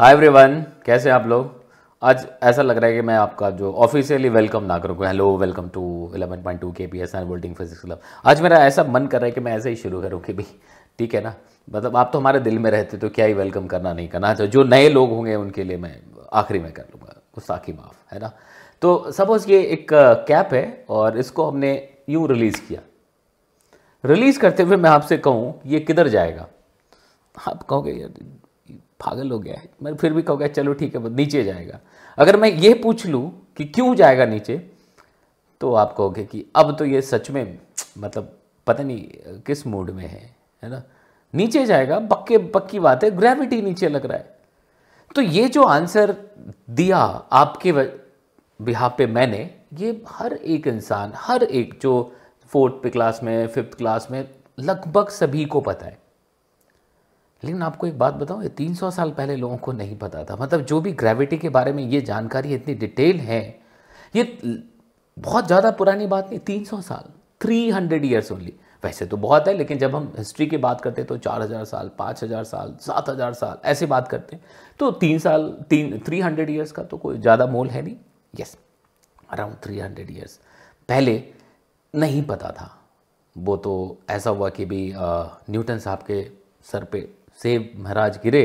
Hi everyone, कैसे हैं आप लोग। आज ऐसा लग रहा है कि मैं आपका जो ऑफिशियली वेलकम ना करूँ, hello welcome to 11.2 KPS and वोल्टिंग physics club. आज मेरा ऐसा मन कर रहा है कि मैं ऐसे ही शुरू करूँ कि भाई ठीक है ना, मतलब आप तो हमारे दिल में रहते तो क्या ही वेलकम करना नहीं करना। तो जो नए लोग होंगे उनके लिए मैं आखिरी में कर लूँगा, गुस्ताखी माफ़, है ना। तो सपोज़ ये एक कैप है और इसको हमने यूँ रिलीज़ किया। रिलीज़ करते हुए मैं आपसे कहूँ ये किधर जाएगा, आप कहोगे पागल हो गया है। मैं फिर भी कहूँगा चलो ठीक है, नीचे जाएगा। अगर मैं ये पूछ लूँ कि क्यों जाएगा नीचे, तो आप कहोगे कि अब तो ये सच में मतलब पता नहीं किस मूड में है ना। नीचे जाएगा, पक्की बात है, ग्रेविटी नीचे लग रहा है। तो ये जो आंसर दिया आपके बिहाफ पे मैंने, ये हर एक इंसान, हर एक जो 4th क्लास में 5th क्लास में लगभग सभी को पता है। लेकिन आपको एक बात बताऊं, ये 300 साल पहले लोगों को नहीं पता था। मतलब जो भी ग्रेविटी के बारे में ये जानकारी इतनी डिटेल है, ये बहुत ज़्यादा पुरानी बात नहीं। 300 साल, 300 ईयर्स ओनली, वैसे तो बहुत है, लेकिन जब हम हिस्ट्री की बात करते हैं तो 4000 साल, 5000 साल, 7000 साल ऐसे बात करते हैं। तो 300 ईयर्स का तो कोई ज़्यादा मोल है नहीं। यस, अराउंड 300 ईयर्स पहले नहीं पता था। वो तो ऐसा हुआ कि भी न्यूटन साहब के सर पे सेब महाराज गिरे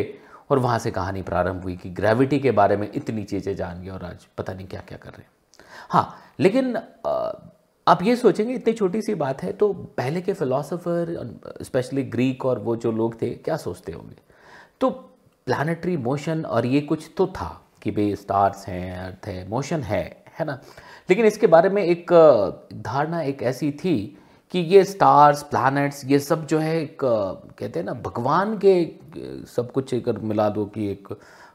और वहाँ से कहानी प्रारंभ हुई कि ग्रेविटी के बारे में इतनी चीज़ें जान गए और आज पता नहीं क्या क्या कर रहे हैं। हाँ, लेकिन आप ये सोचेंगे इतनी छोटी सी बात है, तो पहले के फिलोसोफर स्पेशली ग्रीक और वो जो लोग थे क्या सोचते होंगे। तो प्लानिटरी मोशन और ये कुछ तो था कि भाई स्टार्स हैं, अर्थ है, मोशन है ना। लेकिन इसके बारे में एक धारणा एक ऐसी थी कि ये स्टार्स, प्लैनेट्स, ये सब जो है एक कहते हैं ना भगवान के सब कुछ एक मिला दो कि एक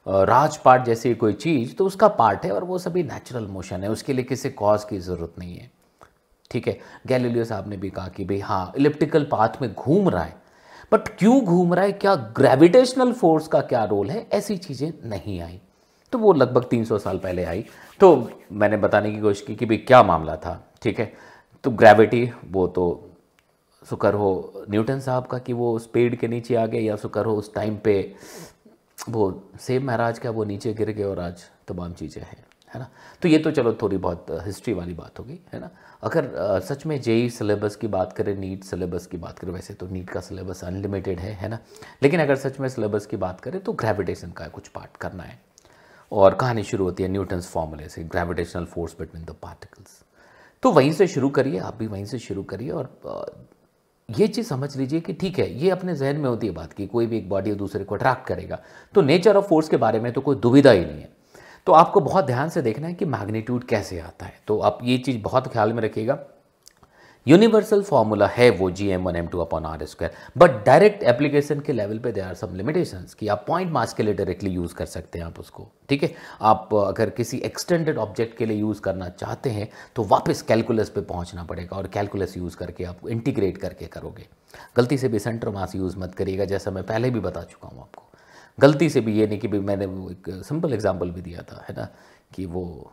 राजपाट जैसी कोई चीज़, तो उसका पार्ट है और वो सभी नेचुरल मोशन है, उसके लिए किसी कॉज की ज़रूरत नहीं है। ठीक है, गैलीलियो साहब ने भी कहा कि भाई हाँ इलिप्टिकल पाथ में घूम रहा है, बट क्यों घूम रहा है, क्या ग्रेविटेशनल फोर्स का क्या रोल है, ऐसी चीज़ें नहीं आई। तो वो लगभग 300 साल पहले आई। तो मैंने बताने की कोशिश की कि भाई क्या मामला था। ठीक है, तो ग्रेविटी, वो तो शुक्र हो न्यूटन साहब का कि वो उस पेड़ के नीचे आ गए, या शुक्र हो उस टाइम पे वो सेब महाराज का वो नीचे गिर गए और आज तमाम चीज़ें हैं, है ना। तो ये तो चलो थोड़ी बहुत हिस्ट्री वाली बात हो गई, है ना। अगर सच में जेई सिलेबस की बात करें, नीट सिलेबस की बात करें, वैसे तो नीट का सिलेबस अनलिमिटेड है ना, लेकिन अगर सच में सिलेबस की बात करें तो ग्रेविटेशन का कुछ पार्ट करना है। और कहानी शुरू होती है न्यूटन्स फॉर्मूले से, gravitational force between the particles. तो वहीं से शुरू करिए, आप भी वहीं से शुरू करिए। और ये चीज़ समझ लीजिए कि ठीक है, ये अपने जहन में होती है बात कि कोई भी एक बॉडी दूसरे को अट्रैक्ट करेगा, तो नेचर ऑफ फोर्स के बारे में तो कोई दुविधा ही नहीं है। तो आपको बहुत ध्यान से देखना है कि मैग्नीट्यूड कैसे आता है। तो आप ये चीज़ बहुत ख्याल में रखिएगा। यूनिवर्सल फॉर्मूला है वो Gm1m2/r², बट डायरेक्ट एप्लीकेशन के लेवल पे दे आर सम लिमिटेशंस कि आप पॉइंट मास के लिए डायरेक्टली यूज़ कर सकते हैं आप उसको। ठीक है, आप अगर किसी एक्सटेंडेड ऑब्जेक्ट के लिए यूज़ करना चाहते हैं तो वापस कैलकुलस पे पहुंचना पड़ेगा, और कैलकुलस यूज़ करके आप इंटीग्रेट करके करोगे। गलती से भी सेंटर मास यूज़ मत करिएगा, जैसा मैं पहले भी बता चुका हूँ आपको। गलती से भी ये नहीं कि भी मैंने वो एक सिंपल एग्जाम्पल भी दिया था, है ना, कि वो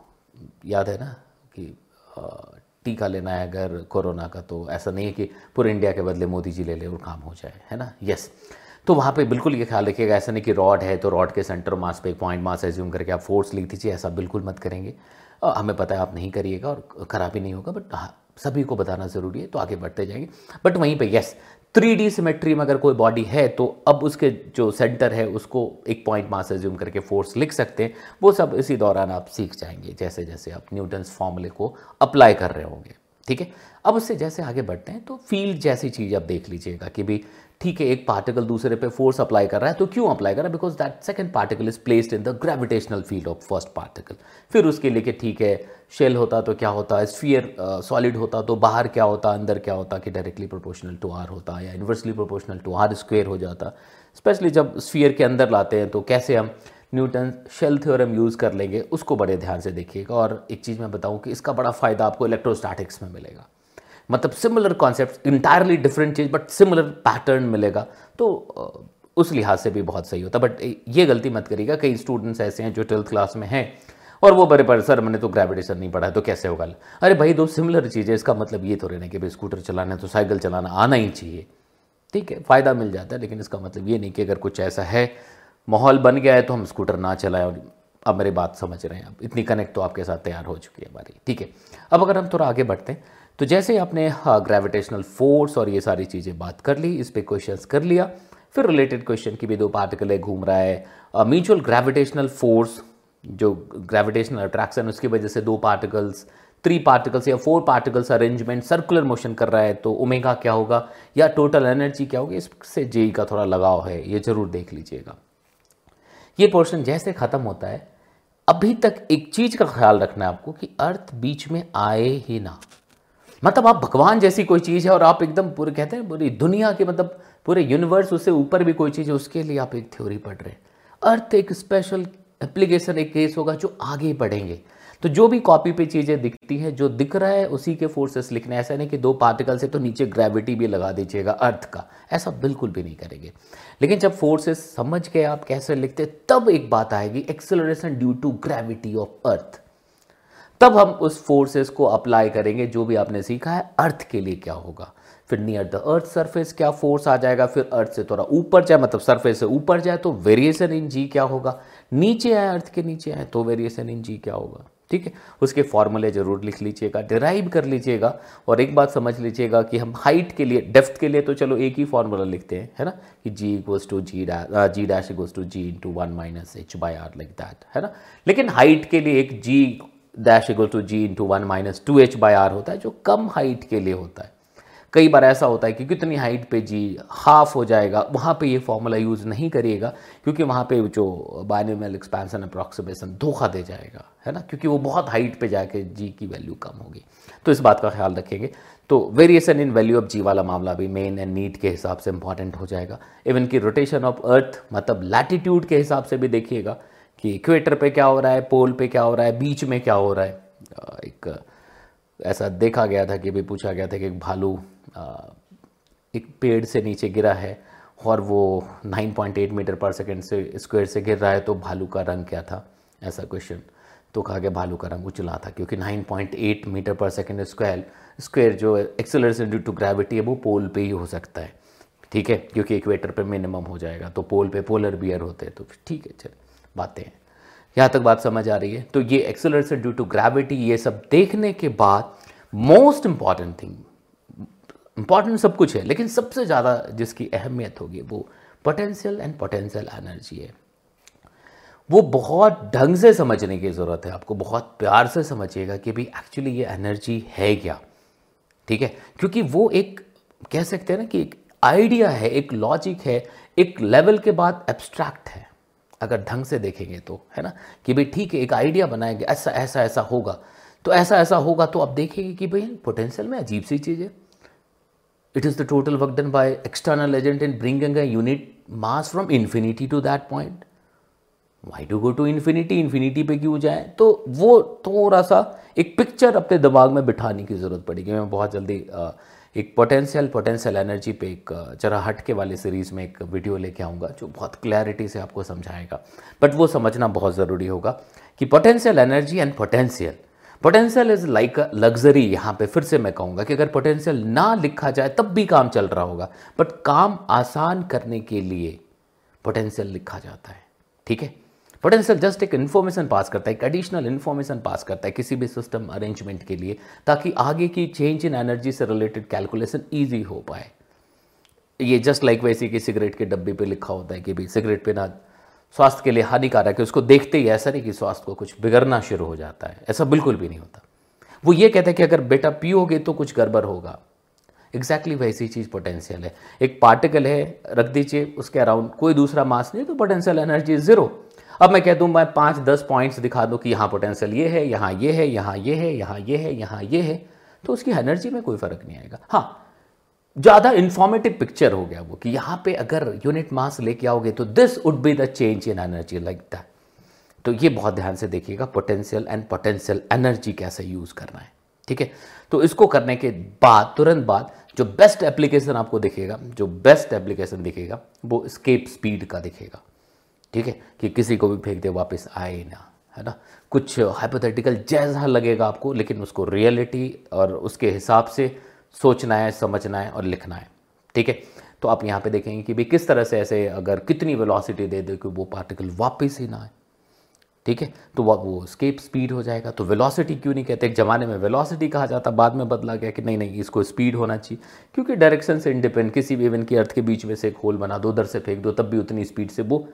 याद है ना कि टीका लेना है अगर कोरोना का, तो ऐसा नहीं है कि पूरे इंडिया के बदले मोदी जी ले ले और काम हो जाए, है ना। यस, तो वहाँ पे बिल्कुल ये ख्याल रखिएगा, ऐसा नहीं कि रॉड है तो रॉड के सेंटर मास पे पॉइंट मास एज्यूम करके आप फोर्स लिख दीजिए, ऐसा बिल्कुल मत करेंगे। हमें पता है आप नहीं करिएगा और खराब भी नहीं होगा, बट सभी को बताना ज़रूरी है, तो आगे बढ़ते जाएंगे। बट वहीं पर यस, 3D सिमेट्री में अगर कोई बॉडी है तो अब उसके जो सेंटर है उसको एक पॉइंट मास एज्यूम करके फोर्स लिख सकते हैं। वो सब इसी दौरान आप सीख जाएंगे, जैसे जैसे आप न्यूटन्स फॉर्मूले को अप्लाई कर रहे होंगे। ठीक है, अब उससे जैसे आगे बढ़ते हैं तो फील्ड जैसी चीज़ आप देख लीजिएगा कि भी ठीक है, एक पार्टिकल दूसरे पे फोर्स अप्लाई कर रहा है, तो क्यों अप्लाई कर रहा है, because that second particle is placed in the gravitational field of first particle. फिर उसके लेके ठीक है, शेल होता तो क्या होता, स्फीयर सॉलिड होता तो बाहर क्या होता, अंदर क्या होता, कि डायरेक्टली प्रोपोर्शनल टू आर होता या inversely proportional to are square हो जाता। स्पेशली जब स्फीयर के अंदर लाते हैं तो कैसे हम न्यूटन शेल थ्योरम यूज़ कर लेंगे, उसको बड़े ध्यान से देखिएगा। और एक चीज़ मैं बताऊं कि इसका बड़ा फ़ायदा आपको इलेक्ट्रोस्टैटिक्स में मिलेगा। मतलब सिमिलर कॉन्सेप्ट, इंटायरली डिफरेंट चीज़, बट सिमिलर पैटर्न मिलेगा, तो उस लिहाज से भी बहुत सही होता। बट ये गलती मत करिएगा, कई स्टूडेंट्स ऐसे हैं जो 12th क्लास में हैं और वो बड़े पर सर मैंने तो ग्रेविटेशन नहीं पढ़ा है तो कैसे होगा। अरे भाई, दो सिमिलर चीज़ें, इसका मतलब ये थोड़ी ना कि भाई स्कूटर चलाना है तो साइकिल चलाना आना ही चाहिए। ठीक है, फ़ायदा मिल जाता है, लेकिन इसका मतलब ये नहीं कि अगर कुछ ऐसा है माहौल बन गया है तो हम स्कूटर ना चलाएं। अब मेरी बात समझ रहे हैं, अब इतनी कनेक्ट तो आपके साथ तैयार हो चुकी है हमारी, ठीक है। अब अगर हम थोड़ा आगे बढ़ते हैं तो जैसे आपने ग्रेविटेशनल फोर्स और ये सारी चीज़ें बात कर ली, इस पर क्वेश्चंस कर लिया, फिर रिलेटेड क्वेश्चन की भी दो पार्टिकल है घूम रहा है, म्यूचुअल ग्रेविटेशनल फोर्स जो ग्रेविटेशनल अट्रैक्शन उसकी वजह से दो पार्टिकल्स, 3 पार्टिकल्स या 4 पार्टिकल्स अरेंजमेंट सर्कुलर मोशन कर रहा है तो ओमेगा क्या होगा या टोटल एनर्जी क्या होगी, इससे जेई का थोड़ा लगाव है, ये जरूर देख लीजिएगा। ये पोर्शन जैसे ख़त्म होता है अभी तक एक चीज़ का ख्याल रखना है आपको कि अर्थ बीच में आए ही ना, मतलब आप भगवान जैसी कोई चीज़ है और आप एकदम पूरे कहते हैं पूरी दुनिया के मतलब पूरे यूनिवर्स उससे ऊपर भी कोई चीज़ है, उसके लिए आप एक थ्योरी पढ़ रहे हैं। अर्थ एक स्पेशल एप्लीकेशन एक केस होगा जो आगे बढ़ेंगे, तो जो भी कॉपी पे चीज़ें दिखती हैं जो दिख रहा है उसी के फोर्सेस लिखने, ऐसा नहीं कि 2 पार्टिकल से तो नीचे ग्रेविटी भी लगा दीजिएगा अर्थ का, ऐसा बिल्कुल भी नहीं करेंगे। लेकिन जब फोर्सेस समझ के आप कैसे लिखते तब एक बात आएगी acceleration due to gravity of earth, तब हम उस फोर्सेस को अप्लाई करेंगे जो भी आपने सीखा है अर्थ के लिए क्या होगा, फिर नियर द अर्थ सरफेस क्या फोर्स आ जाएगा, फिर अर्थ से थोड़ा ऊपर जाए मतलब सरफेस से ऊपर जाए तो वेरिएशन इन जी क्या होगा, नीचे आए अर्थ के नीचे आए तो वेरिएशन इन जी क्या होगा, ठीक है। उसके फॉर्मूले ज़रूर लिख लीजिएगा, डिराइव कर लीजिएगा। और एक बात समझ लीजिएगा कि हम हाइट के लिए डेप्थ के लिए तो चलो एक ही फार्मूला लिखते हैं, है ना, कि g=g'=g'(1 - h/r) लाइक दैट, है ना। लेकिन हाइट के लिए एक g'=g'(1 - h/r) होता है जो कम हाइट के लिए होता है। कई बार ऐसा होता है कि कितनी हाइट पे जी हाफ हो जाएगा, वहाँ पे ये फॉर्मूला यूज़ नहीं करिएगा क्योंकि वहाँ पे जो बायनोमियल एक्सपेंशन अप्रॉक्सीमेशन धोखा दे जाएगा, है ना, क्योंकि वो बहुत हाइट पे जाके जी की वैल्यू कम होगी, तो इस बात का ख्याल रखेंगे। तो वेरिएशन इन वैल्यू ऑफ जी वाला मामला भी मेन एंड नीट के हिसाब से इंपॉर्टेंट हो जाएगा। इवन कि रोटेशन ऑफ अर्थ मतलब लैटिट्यूड के हिसाब से भी देखिएगा कि इक्वेटर पर क्या हो रहा है, पोल पर क्या हो रहा है, बीच में क्या हो रहा है। एक ऐसा देखा गया था कि भी पूछा गया था कि एक भालू एक पेड़ से नीचे गिरा है और वो 9.8 मीटर/सेकंड से स्क्वायर से गिर रहा है, तो भालू का रंग क्या था, ऐसा क्वेश्चन। तो कहा गया भालू का रंग उजला था क्योंकि 9.8 मीटर/सेकंड स्क्वायर जो एक्सेलरेशन ड्यू टू ग्रेविटी है वो पोल पे ही हो सकता है, ठीक है, क्योंकि इक्वेटर पे मिनिमम हो जाएगा तो पोल पे पोलर बियर होते हैं। तो ठीक है, चल बातें हैं, यहाँ तक बात समझ आ रही है। तो ये एक्सेलरेशन ड्यू टू ग्रेविटी ये सब देखने के बाद मोस्ट इम्पॉर्टेंट थिंग, इम्पॉर्टेंट सब कुछ है लेकिन सबसे ज़्यादा जिसकी अहमियत होगी वो पोटेंशियल एंड पोटेंशियल एनर्जी है। वो बहुत ढंग से समझने की ज़रूरत है आपको, बहुत प्यार से समझिएगा कि भी एक्चुअली ये एनर्जी है क्या, ठीक है, क्योंकि वो एक कह सकते हैं ना कि एक आइडिया है, एक लॉजिक है, एक लेवल के बाद एब्स्ट्रैक्ट है अगर ढंग से देखेंगे तो, है ना, कि भाई ठीक है एक आइडिया बनाएंगे ऐसा ऐसा ऐसा होगा तो ऐसा ऐसा होगा, तो आप देखेंगे कि भाई पोटेंशियल में अजीब सी चीज़ है। It is the total work done by external agent in bringing a unit mass from infinity to that point, why to go to infinity, infinity पे क्यों जाए। तो वो थोड़ा सा एक पिक्चर अपने दिमाग में बिठाने की ज़रूरत पड़ेगी। मैं बहुत जल्दी एक पोटेंशियल एनर्जी पे एक जरा हटके वाले सीरीज़ में एक वीडियो लेके आऊँगा जो बहुत क्लैरिटी से आपको समझाएगा, बट वो समझना बहुत ज़रूरी होगा कि potential energy and potential is like a luxury. यहाँ पे फिर से मैं कहूँगा कि अगर पोटेंशियल ना लिखा जाए तब भी काम चल रहा होगा, बट काम आसान करने के लिए पोटेंशियल लिखा जाता है, ठीक है। पोटेंशियल जस्ट एक इन्फॉर्मेशन पास करता है, एक एडिशनल इन्फॉर्मेशन पास करता है किसी भी सिस्टम अरेंजमेंट के लिए, ताकि आगे की चेंज इन एनर्जी से रिलेटेड कैलकुलेशन ईजी हो पाए। ये जस्ट लाइक वैसे कि सिगरेट के डब्बे पे लिखा होता है कि भाई सिगरेट पीना स्वास्थ्य के लिए हानिकारक है, उसको देखते ही ऐसा नहीं कि स्वास्थ्य को कुछ बिगड़ना शुरू हो जाता है, ऐसा बिल्कुल भी नहीं होता। वो ये कहता है कि अगर बेटा पियोगे तो कुछ गड़बड़ होगा। एग्जैक्टली वैसी चीज़ पोटेंशियल है। एक पार्टिकल है, रख दीजिए, उसके अराउंड कोई दूसरा मास नहीं, तो पोटेंशियल एनर्जी ज़ीरो। अब मैं कह दूं, मैं 5-10 पॉइंट्स दिखा दूं कि यहाँ पोटेंशियल ये है, यहाँ ये है, यहाँ ये है, यहाँ ये है, यहाँ ये है, तो उसकी एनर्जी में कोई फ़र्क नहीं आएगा। हाँ, ज़्यादा इन्फॉर्मेटिव पिक्चर हो गया वो कि यहाँ पे अगर यूनिट मास लेके आओगे तो this would be the change in energy like that. तो ये बहुत ध्यान से देखिएगा पोटेंशियल एंड पोटेंशियल एनर्जी कैसे यूज़ करना है, ठीक है। तो इसको करने के बाद तुरंत बाद जो बेस्ट एप्लीकेशन आपको दिखेगा, जो बेस्ट एप्लीकेशन दिखेगा वो एस्केप स्पीड का दिखेगा, ठीक है, कि किसी को भी फेंक दे वापस आए ना, है ना। कुछ हाइपोथेटिकल जैसा लगेगा आपको, लेकिन उसको रियलिटी और उसके हिसाब से सोचना है, समझना है और लिखना है, ठीक है। तो तो आप यहाँ पे देखेंगे कि भाई किस तरह से ऐसे अगर कितनी वेलोसिटी दे दे कि वो पार्टिकल वापस ही ना आए, ठीक है, तो वो एस्केप स्पीड हो जाएगा। तो वेलोसिटी क्यों नहीं कहते, एक ज़माने में वेलोसिटी कहा जाता, बाद में बदला गया कि नहीं नहीं इसको स्पीड होना चाहिए, क्योंकि डायरेक्शन से इंडिपेंडेंट, किसी भी इवन की अर्थ के बीच में से एक होल बना दो, उधर से फेंक दो, तब भी उतनी स्पीड से वो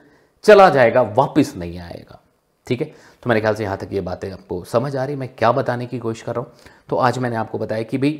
चला जाएगा, वापस नहीं आएगा, ठीक है। तो मेरे ख्याल से यहाँ तक ये बातें आपको समझ आ रही, मैं क्या बताने की कोशिश कर रहा हूँ। तो आज मैंने आपको बताया कि भाई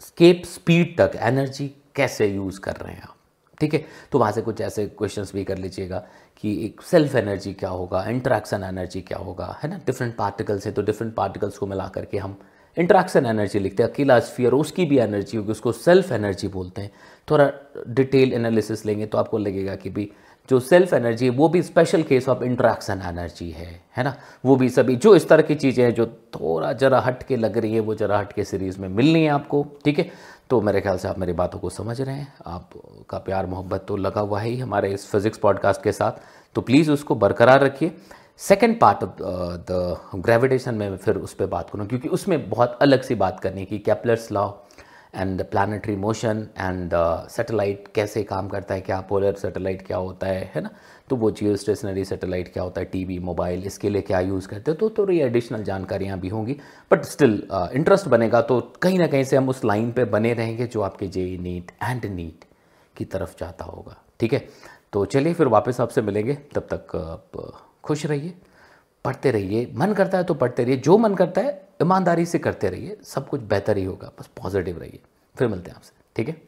एस्केप स्पीड तक एनर्जी कैसे यूज़ कर रहे हैं आप, ठीक है। तो वहाँ से कुछ ऐसे क्वेश्चंस भी कर लीजिएगा कि एक सेल्फ एनर्जी क्या होगा, इंटरेक्शन एनर्जी क्या होगा, है ना, डिफरेंट पार्टिकल्स है तो डिफरेंट पार्टिकल्स को मिला करके हम इंटरेक्शन एनर्जी लिखते हैं, अकेला स्फीयर उसकी भी एनर्जी होगी, उसको सेल्फ एनर्जी बोलते हैं। थोड़ा डिटेल एनालिसिस लेंगे तो आपको लगेगा कि भी जो सेल्फ एनर्जी है वो भी special case of interaction energy है ना। वो भी सभी जो इस तरह की चीज़ें हैं जो थोड़ा जरा हट के लग रही है, वो जरा हट के सीरीज़ में मिलनी है आपको, ठीक है। तो मेरे ख्याल से आप मेरी बातों को समझ रहे हैं, आपका प्यार मोहब्बत तो लगा हुआ है ही हमारे इस फिज़िक्स पॉडकास्ट के साथ, तो प्लीज़ उसको बरकरार रखिए। Second part of the gravitation में फिर उस पर बात करूँ, क्योंकि उसमें बहुत अलग सी बात करनी है कि Kepler's law and planetary motion and satellite कैसे काम करता है, क्या पोलर सैटेलाइट क्या होता है ना, तो वो जियो स्टेशनरी सैटेलाइट क्या होता है, टीवी मोबाइल इसके लिए क्या यूज़ करते हैं, तो थोड़ी एडिशनल जानकारियाँ भी होंगी, बट स्टिल इंटरेस्ट बनेगा तो कहीं ना कहीं से हम उस लाइन पे बने रहेंगे जो आपके जेईई नीट एंड नीट की तरफ जाता होगा, ठीक है। तो चलिए फिर वापस आपसे मिलेंगे, तब तक आप खुश रहिए, पढ़ते रहिए, मन करता है तो पढ़ते रहिए, जो मन करता है ईमानदारी से करते रहिए, सब कुछ बेहतर ही होगा, बस पॉजिटिव रहिए। फिर मिलते हैं आपसे, ठीक है।